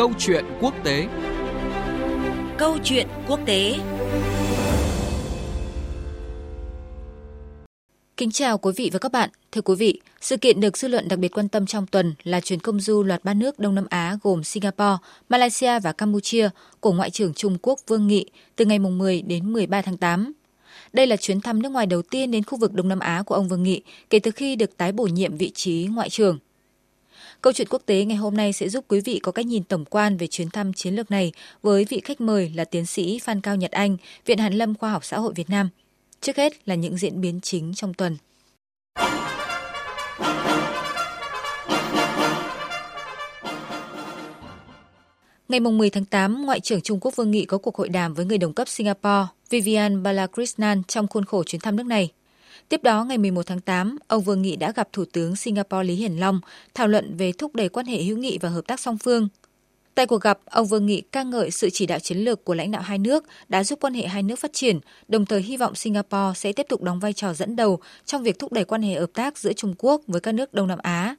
Câu chuyện quốc tế. Câu chuyện quốc tế. Kính chào quý vị và các bạn. Thưa quý vị, sự kiện được dư luận đặc biệt quan tâm trong tuần là chuyến công du loạt 3 nước Đông Nam Á gồm Singapore, Malaysia và Campuchia của Ngoại trưởng Trung Quốc Vương Nghị từ ngày 10 đến 13 tháng 8. Đây là chuyến thăm nước ngoài đầu tiên đến khu vực Đông Nam Á của ông Vương Nghị kể từ khi được tái bổ nhiệm vị trí Ngoại trưởng. Câu chuyện quốc tế ngày hôm nay sẽ giúp quý vị có cách nhìn tổng quan về chuyến thăm chiến lược này với vị khách mời là tiến sĩ Phan Cao Nhật Anh, Viện Hàn lâm Khoa học Xã hội Việt Nam. Trước hết là những diễn biến chính trong tuần. Ngày 10 tháng 8, Ngoại trưởng Trung Quốc Vương Nghị có cuộc hội đàm với người đồng cấp Singapore Vivian Balakrishnan trong khuôn khổ chuyến thăm nước này. Tiếp đó, ngày 11 tháng 8, ông Vương Nghị đã gặp Thủ tướng Singapore Lý Hiển Long thảo luận về thúc đẩy quan hệ hữu nghị và hợp tác song phương. Tại cuộc gặp, ông Vương Nghị ca ngợi sự chỉ đạo chiến lược của lãnh đạo hai nước đã giúp quan hệ hai nước phát triển, đồng thời hy vọng Singapore sẽ tiếp tục đóng vai trò dẫn đầu trong việc thúc đẩy quan hệ hợp tác giữa Trung Quốc với các nước Đông Nam Á.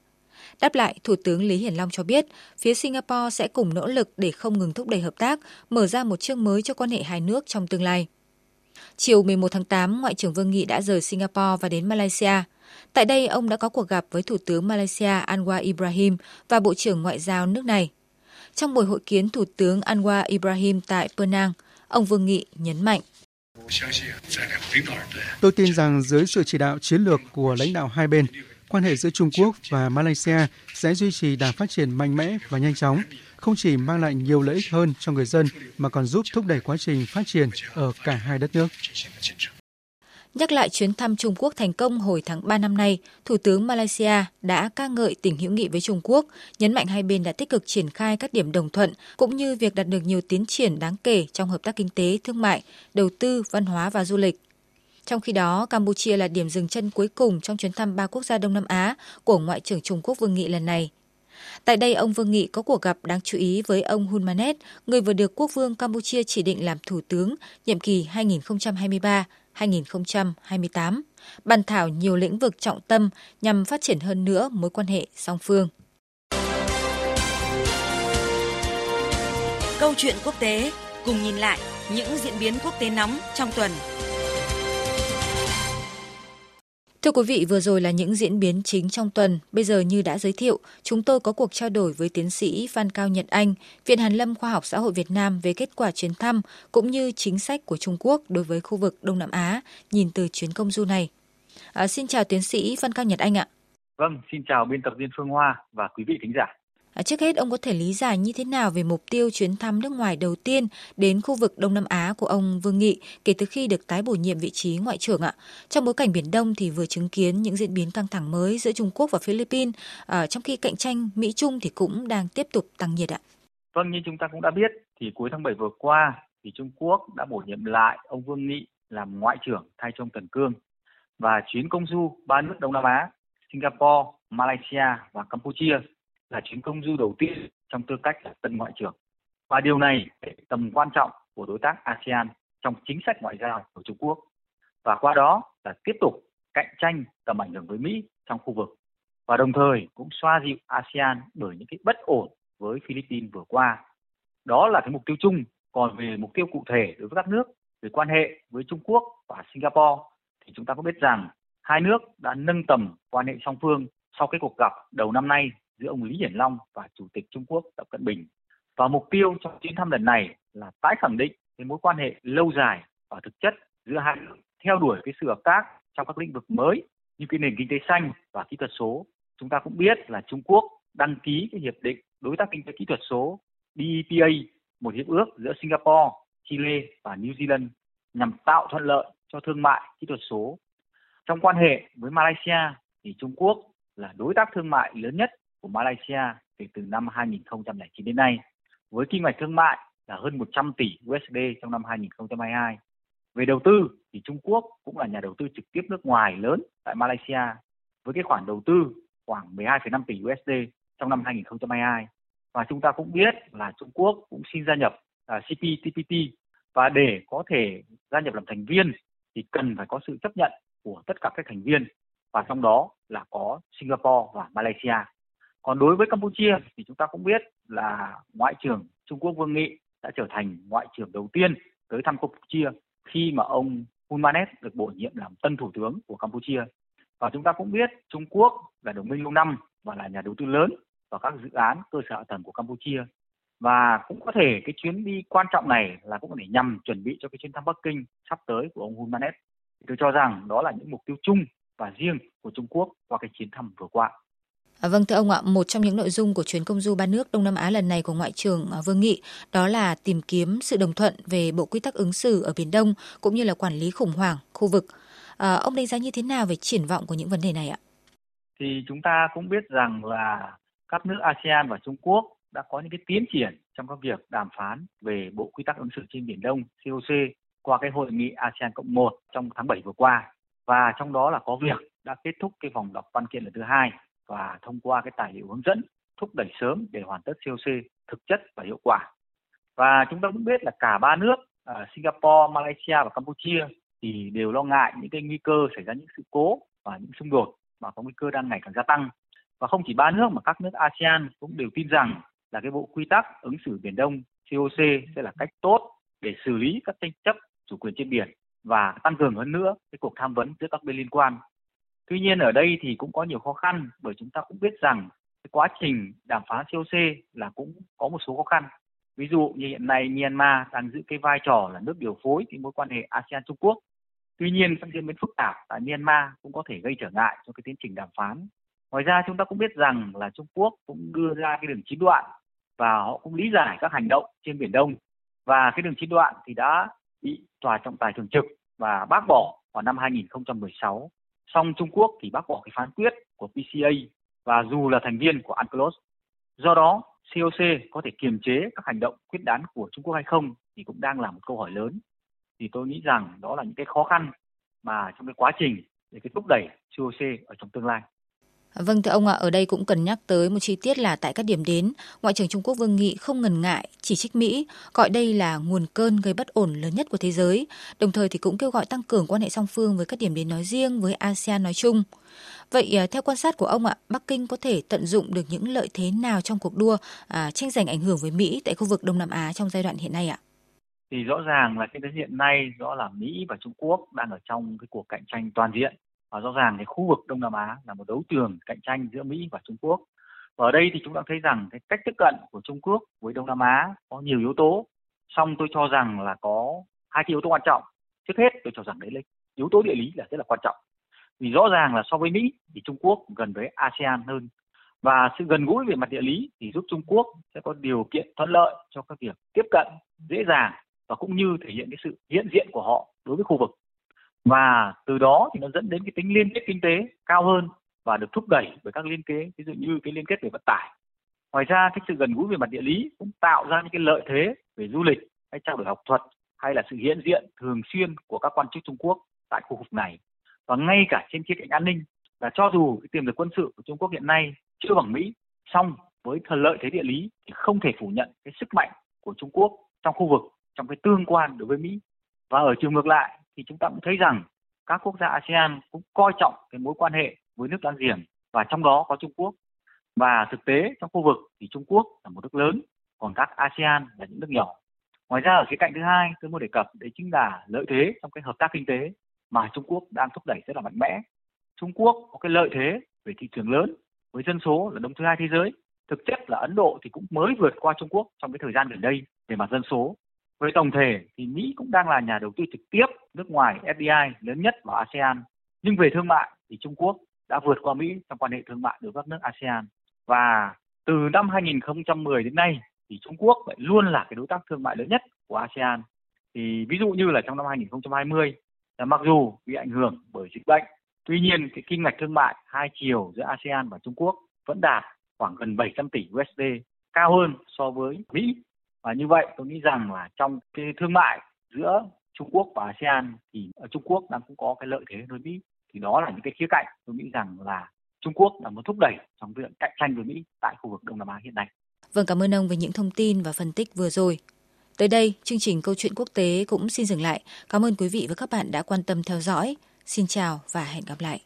Đáp lại, Thủ tướng Lý Hiển Long cho biết, phía Singapore sẽ cùng nỗ lực để không ngừng thúc đẩy hợp tác, mở ra một chương mới cho quan hệ hai nước trong tương lai. Chiều 11 tháng 8, Ngoại trưởng Vương Nghị đã rời Singapore và đến Malaysia. Tại đây, ông đã có cuộc gặp với Thủ tướng Malaysia Anwar Ibrahim và Bộ trưởng Ngoại giao nước này. Trong buổi hội kiến Thủ tướng Anwar Ibrahim tại Penang, ông Vương Nghị nhấn mạnh: "Tôi tin rằng dưới sự chỉ đạo chiến lược của lãnh đạo hai bên, quan hệ giữa Trung Quốc và Malaysia sẽ duy trì đà phát triển mạnh mẽ và nhanh chóng, không chỉ mang lại nhiều lợi ích hơn cho người dân mà còn giúp thúc đẩy quá trình phát triển ở cả hai đất nước." Nhắc lại chuyến thăm Trung Quốc thành công hồi tháng 3 năm nay, Thủ tướng Malaysia đã ca ngợi tình hữu nghị với Trung Quốc, nhấn mạnh hai bên đã tích cực triển khai các điểm đồng thuận, cũng như việc đạt được nhiều tiến triển đáng kể trong hợp tác kinh tế, thương mại, đầu tư, văn hóa và du lịch. Trong khi đó, Campuchia là điểm dừng chân cuối cùng trong chuyến thăm 3 quốc gia Đông Nam Á của Ngoại trưởng Trung Quốc Vương Nghị lần này. Tại đây, ông Vương Nghị có cuộc gặp đáng chú ý với ông Hun Manet, người vừa được quốc vương Campuchia chỉ định làm thủ tướng nhiệm kỳ 2023-2028, bàn thảo nhiều lĩnh vực trọng tâm nhằm phát triển hơn nữa mối quan hệ song phương. Câu chuyện quốc tế, cùng nhìn lại những diễn biến quốc tế nóng trong tuần. Thưa quý vị, vừa rồi là những diễn biến chính trong tuần. Bây giờ như đã giới thiệu, chúng tôi có cuộc trao đổi với tiến sĩ Phan Cao Nhật Anh, Viện Hàn lâm Khoa học Xã hội Việt Nam về kết quả chuyến thăm cũng như chính sách của Trung Quốc đối với khu vực Đông Nam Á nhìn từ chuyến công du này. Xin chào tiến sĩ Phan Cao Nhật Anh ạ. Vâng, xin chào biên tập viên Phương Hoa và quý vị thính giả. Trước hết, ông có thể lý giải như thế nào về mục tiêu chuyến thăm nước ngoài đầu tiên đến khu vực Đông Nam Á của ông Vương Nghị kể từ khi được tái bổ nhiệm vị trí Ngoại trưởng ạ? Trong bối cảnh Biển Đông thì vừa chứng kiến những diễn biến căng thẳng mới giữa Trung Quốc và Philippines, trong khi cạnh tranh Mỹ-Trung thì cũng đang tiếp tục tăng nhiệt ạ. Vâng, như chúng ta cũng đã biết, thì cuối tháng 7 vừa qua, thì Trung Quốc đã bổ nhiệm lại ông Vương Nghị làm Ngoại trưởng thay cho ông Tần Cương. Và chuyến công du 3 nước Đông Nam Á, Singapore, Malaysia và Campuchia là chuyến công du đầu tiên trong tư cách là tân ngoại trưởng. Và điều này để tầm quan trọng của đối tác ASEAN trong chính sách ngoại giao của Trung Quốc. Và qua đó là tiếp tục cạnh tranh tầm ảnh hưởng với Mỹ trong khu vực. Và đồng thời cũng xoa dịu ASEAN bởi những cái bất ổn với Philippines vừa qua. Đó là cái mục tiêu chung. Còn về mục tiêu cụ thể đối với các nước, về quan hệ với Trung Quốc và Singapore, thì chúng ta có biết rằng hai nước đã nâng tầm quan hệ song phương sau cái cuộc gặp đầu năm nay giữa ông Lý Hiển Long và Chủ tịch Trung Quốc Tập Cận Bình. Và mục tiêu trong chuyến thăm lần này là tái khẳng định cái mối quan hệ lâu dài và thực chất giữa hai nước, theo đuổi cái sự hợp tác trong các lĩnh vực mới như cái nền kinh tế xanh và kỹ thuật số. Chúng ta cũng biết là Trung Quốc đăng ký cái hiệp định đối tác kinh tế kỹ thuật số DEPA, một hiệp ước giữa Singapore, Chile và New Zealand nhằm tạo thuận lợi cho thương mại kỹ thuật số. Trong quan hệ với Malaysia thì Trung Quốc là đối tác thương mại lớn nhất của Malaysia kể từ năm 2009 đến nay, với kim ngạch thương mại là hơn 100 tỷ USD trong năm 2022. Về đầu tư thì Trung Quốc cũng là nhà đầu tư trực tiếp nước ngoài lớn tại Malaysia với cái khoản đầu tư khoảng 12,5 tỷ USD trong năm 2022. Và chúng ta cũng biết là Trung Quốc cũng xin gia nhập CPTPP, và để có thể gia nhập làm thành viên thì cần phải có sự chấp nhận của tất cả các thành viên, và trong đó là có Singapore và Malaysia. Còn đối với Campuchia thì chúng ta cũng biết là Ngoại trưởng Trung Quốc Vương Nghị đã trở thành Ngoại trưởng đầu tiên tới thăm Campuchia khi mà ông Hun Manet được bổ nhiệm làm tân thủ tướng của Campuchia. Và chúng ta cũng biết Trung Quốc là đồng minh lâu năm và là nhà đầu tư lớn vào các dự án cơ sở hạ tầng của Campuchia. Và cũng có thể cái chuyến đi quan trọng này là cũng để nhằm chuẩn bị cho cái chuyến thăm Bắc Kinh sắp tới của ông Hun Manet. Tôi cho rằng đó là những mục tiêu chung và riêng của Trung Quốc qua cái chuyến thăm vừa qua. Vâng, thưa ông ạ, một trong những nội dung của chuyến công du ba nước Đông Nam Á lần này của Ngoại trưởng Vương Nghị đó là tìm kiếm sự đồng thuận về bộ quy tắc ứng xử ở Biển Đông cũng như là quản lý khủng hoảng khu vực. Ông đánh giá như thế nào về triển vọng của những vấn đề này ạ? Thì chúng ta cũng biết rằng là các nước ASEAN và Trung Quốc đã có những cái tiến triển trong các việc đàm phán về bộ quy tắc ứng xử trên Biển Đông COC qua cái hội nghị ASEAN Cộng 1 trong tháng 7 vừa qua. Và trong đó là có việc đã kết thúc cái vòng đọc văn kiện lần thứ 2 và thông qua cái tài liệu hướng dẫn thúc đẩy sớm để hoàn tất COC thực chất và hiệu quả. Và chúng ta cũng biết là cả ba nước Singapore, Malaysia và Campuchia thì đều lo ngại những cái nguy cơ xảy ra những sự cố và những xung đột mà có nguy cơ đang ngày càng gia tăng. Và không chỉ ba nước mà các nước ASEAN cũng đều tin rằng là cái bộ quy tắc ứng xử Biển Đông COC sẽ là cách tốt để xử lý các tranh chấp chủ quyền trên biển và tăng cường hơn nữa cái cuộc tham vấn giữa các bên liên quan. Tuy nhiên ở đây thì cũng có nhiều khó khăn bởi chúng ta cũng biết rằng cái quá trình đàm phán COC là cũng có một số khó khăn. Ví dụ như hiện nay Myanmar đang giữ cái vai trò là nước điều phối cái mối quan hệ ASEAN-Trung Quốc. Tuy nhiên các diễn biến phức tạp tại Myanmar cũng có thể gây trở ngại cho cái tiến trình đàm phán. Ngoài ra chúng ta cũng biết rằng là Trung Quốc cũng đưa ra cái đường chín đoạn và họ cũng lý giải các hành động trên Biển Đông. Và cái đường chín đoạn thì đã bị Tòa trọng tài thường trực và bác bỏ vào năm 2016. Song Trung Quốc thì bác bỏ cái phán quyết của PCA và dù là thành viên của UNCLOS. Do đó, COC có thể kiềm chế các hành động quyết đoán của Trung Quốc hay không thì cũng đang là một câu hỏi lớn. Thì tôi nghĩ rằng đó là những cái khó khăn mà trong cái quá trình để cái thúc đẩy COC ở trong tương lai. Vâng, thưa ông ạ, ở đây cũng cần nhắc tới một chi tiết là tại các điểm đến, Ngoại trưởng Trung Quốc Vương Nghị không ngần ngại chỉ trích Mỹ, gọi đây là nguồn cơn gây bất ổn lớn nhất của thế giới, đồng thời thì cũng kêu gọi tăng cường quan hệ song phương với các điểm đến nói riêng, với ASEAN nói chung. Vậy theo quan sát của ông ạ, Bắc Kinh có thể tận dụng được những lợi thế nào trong cuộc đua tranh giành ảnh hưởng với Mỹ tại khu vực Đông Nam Á trong giai đoạn hiện nay ạ? Thì rõ ràng là cái hiện nay rõ là Mỹ và Trung Quốc đang ở trong cái cuộc cạnh tranh toàn diện. Và rõ ràng cái khu vực Đông Nam Á là một đấu trường cạnh tranh giữa Mỹ và Trung Quốc. Và ở đây thì chúng ta thấy rằng cái cách tiếp cận của Trung Quốc với Đông Nam Á có nhiều yếu tố. Song tôi cho rằng là có hai cái yếu tố quan trọng. Trước hết tôi cho rằng đấy là yếu tố địa lý là rất là quan trọng. Vì rõ ràng là so với Mỹ thì Trung Quốc gần với ASEAN hơn. Và sự gần gũi về mặt địa lý thì giúp Trung Quốc sẽ có điều kiện thuận lợi cho các việc tiếp cận dễ dàng và cũng như thể hiện cái sự hiện diện của họ đối với khu vực. Và từ đó thì nó dẫn đến cái tính liên kết kinh tế cao hơn và được thúc đẩy bởi các liên kết, ví dụ như cái liên kết về vận tải. Ngoài ra cái sự gần gũi về mặt địa lý cũng tạo ra những cái lợi thế về du lịch hay trao đổi học thuật hay là sự hiện diện thường xuyên của các quan chức Trung Quốc tại khu vực này. Và ngay cả trên khía cạnh an ninh là cho dù cái tiềm lực quân sự của Trung Quốc hiện nay chưa bằng Mỹ, song với lợi thế địa lý thì không thể phủ nhận cái sức mạnh của Trung Quốc trong khu vực, trong cái tương quan đối với Mỹ. Và ở chiều ngược lại thì chúng ta cũng thấy rằng các quốc gia ASEAN cũng coi trọng cái mối quan hệ với nước láng giềng và trong đó có Trung Quốc. Và thực tế trong khu vực thì Trung Quốc là một nước lớn, còn các ASEAN là những nước nhỏ. Ngoài ra ở khía cạnh thứ hai tôi muốn đề cập đấy chính là lợi thế trong cái hợp tác kinh tế mà Trung Quốc đang thúc đẩy rất là mạnh mẽ. Trung Quốc có cái lợi thế về thị trường lớn với dân số là đông thứ hai thế giới. Thực chất là Ấn Độ thì cũng mới vượt qua Trung Quốc trong cái thời gian gần đây về mặt dân số. Với tổng thể thì Mỹ cũng đang là nhà đầu tư trực tiếp nước ngoài FDI lớn nhất vào ASEAN. Nhưng về thương mại thì Trung Quốc đã vượt qua Mỹ trong quan hệ thương mại đối với các nước ASEAN. Và từ năm 2010 đến nay thì Trung Quốc lại luôn là cái đối tác thương mại lớn nhất của ASEAN. Thì ví dụ như là trong năm 2020 là mặc dù bị ảnh hưởng bởi dịch bệnh, tuy nhiên cái kim ngạch thương mại hai chiều giữa ASEAN và Trung Quốc vẫn đạt khoảng gần 700 tỷ USD, cao hơn so với Mỹ. Và như vậy tôi nghĩ rằng là trong cái thương mại giữa Trung Quốc và ASEAN thì Trung Quốc đang cũng có cái lợi thế đối Mỹ. Thì đó là những cái khía cạnh tôi nghĩ rằng là Trung Quốc đang muốn thúc đẩy trong việc cạnh tranh với Mỹ tại khu vực Đông Nam Á hiện nay. Vâng, cảm ơn ông về những thông tin và phân tích vừa rồi. Tới đây, chương trình Câu chuyện quốc tế cũng xin dừng lại. Cảm ơn quý vị và các bạn đã quan tâm theo dõi. Xin chào và hẹn gặp lại.